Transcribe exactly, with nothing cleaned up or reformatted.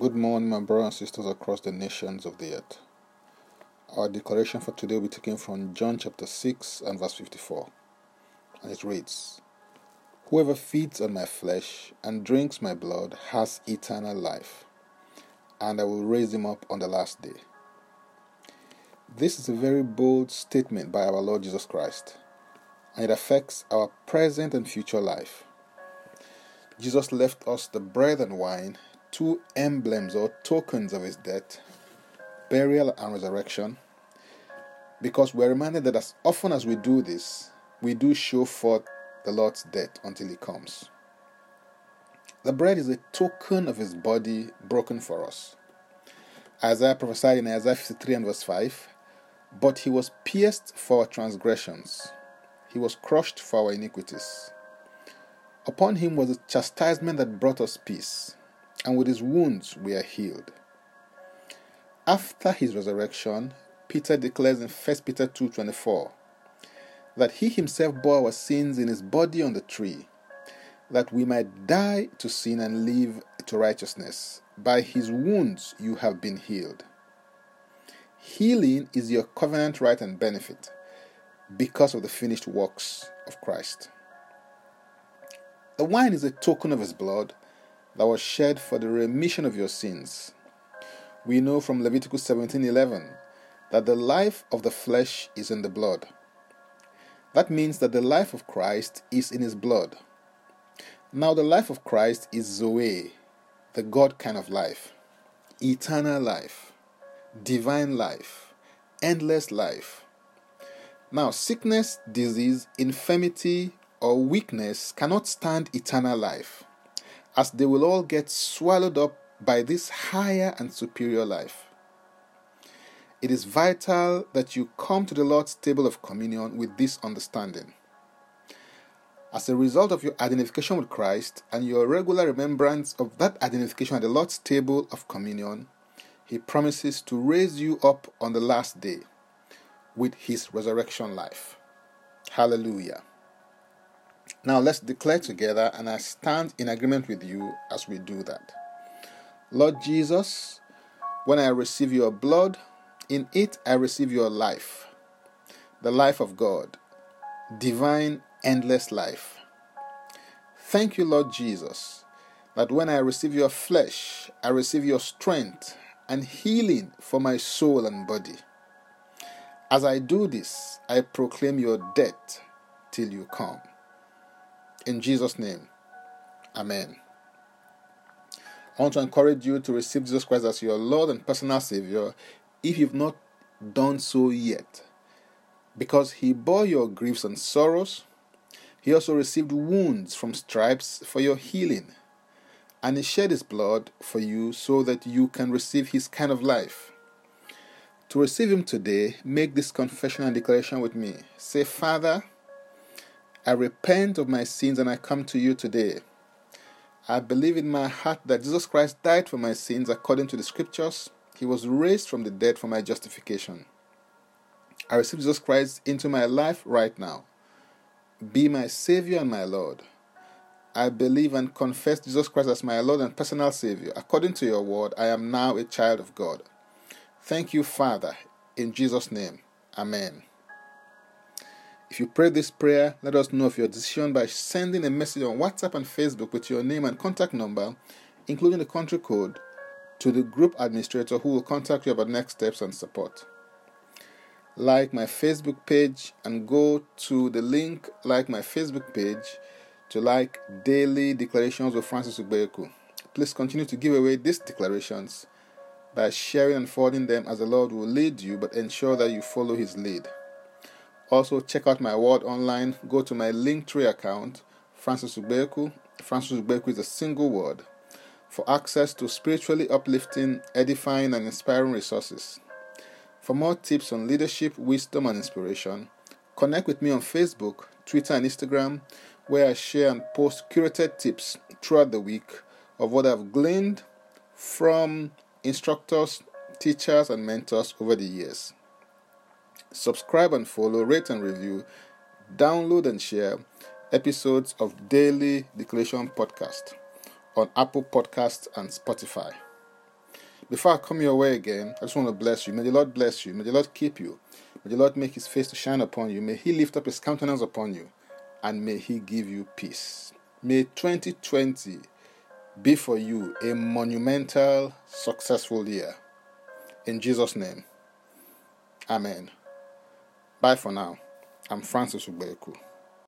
Good morning, my brothers and sisters across the nations of the earth. Our declaration for today will be taken from John chapter six and verse fifty-four. And it reads, "Whoever feeds on my flesh and drinks my blood has eternal life, and I will raise him up on the last day." This is a very bold statement by our Lord Jesus Christ, and it affects our present and future life. Jesus left us the bread and wine, two emblems or tokens of his death, burial and resurrection, because we are reminded that as often as we do this, we do show forth the Lord's death until he comes. The bread is a token of his body broken for us. Isaiah prophesied in Isaiah fifty-three and verse five, "But he was pierced for our transgressions, he was crushed for our iniquities. Upon him was the chastisement that brought us peace, and with his wounds we are healed." After his resurrection, Peter declares in First Peter two twenty-four that he himself bore our sins in his body on the tree, that we might die to sin and live to righteousness. By his wounds you have been healed. Healing is your covenant right and benefit because of the finished works of Christ. The wine is a token of his blood that was shed for the remission of your sins. We know from Leviticus seventeen eleven that the life of the flesh is in the blood. That means that the life of Christ is in his blood. Now the life of Christ is Zoe, the God kind of life, eternal life, divine life, endless life. Now sickness, disease, infirmity, or weakness cannot stand eternal life, as they will all get swallowed up by this higher and superior life. It is vital that you come to the Lord's table of communion with this understanding. As a result of your identification with Christ and your regular remembrance of that identification at the Lord's table of communion, he promises to raise you up on the last day with his resurrection life. Hallelujah. Now let's declare together, and I stand in agreement with you as we do that. Lord Jesus, when I receive your blood, in it I receive your life, the life of God, divine, endless life. Thank you, Lord Jesus, that when I receive your flesh, I receive your strength and healing for my soul and body. As I do this, I proclaim your death till you come. In Jesus' name, amen. I want to encourage you to receive Jesus Christ as your Lord and personal Savior if you've not done so yet, because he bore your griefs and sorrows. He also received wounds from stripes for your healing, and he shed his blood for you so that you can receive his kind of life. To receive him today, make this confession and declaration with me. Say, "Father, I repent of my sins and I come to you today. I believe in my heart that Jesus Christ died for my sins according to the scriptures. He was raised from the dead for my justification. I receive Jesus Christ into my life right now. Be my Savior and my Lord. I believe and confess Jesus Christ as my Lord and personal Savior. According to your word, I am now a child of God. Thank you, Father. In Jesus' name, amen." If you pray this prayer, let us know of your decision by sending a message on WhatsApp and Facebook with your name and contact number, including the country code, to the group administrator, who will contact you about next steps and support. Like my Facebook page and go to the link "Like My Facebook Page" to like daily declarations with Francis Ubeiku. Please continue to give away these declarations by sharing and forwarding them as the Lord will lead you, but ensure that you follow his lead. Also, check out my word online. Go to my Linktree account, Francis Ubeiku. Francis Ubeiku is a single word, for access to spiritually uplifting, edifying, and inspiring resources. For more tips on leadership, wisdom, and inspiration, connect with me on Facebook, Twitter, and Instagram, where I share and post curated tips throughout the week of what I've gleaned from instructors, teachers, and mentors over the years. Subscribe and follow, rate and review, download and share episodes of Daily Declaration Podcast on Apple Podcasts and Spotify. Before I come your way again, I just want to bless you. May the Lord bless you. May the Lord keep you. May the Lord make his face to shine upon you. May he lift up his countenance upon you. And may he give you peace. May twenty twenty be for you a monumental, successful year. In Jesus' name. Amen. Bye for now. I'm Francis Ubeiku.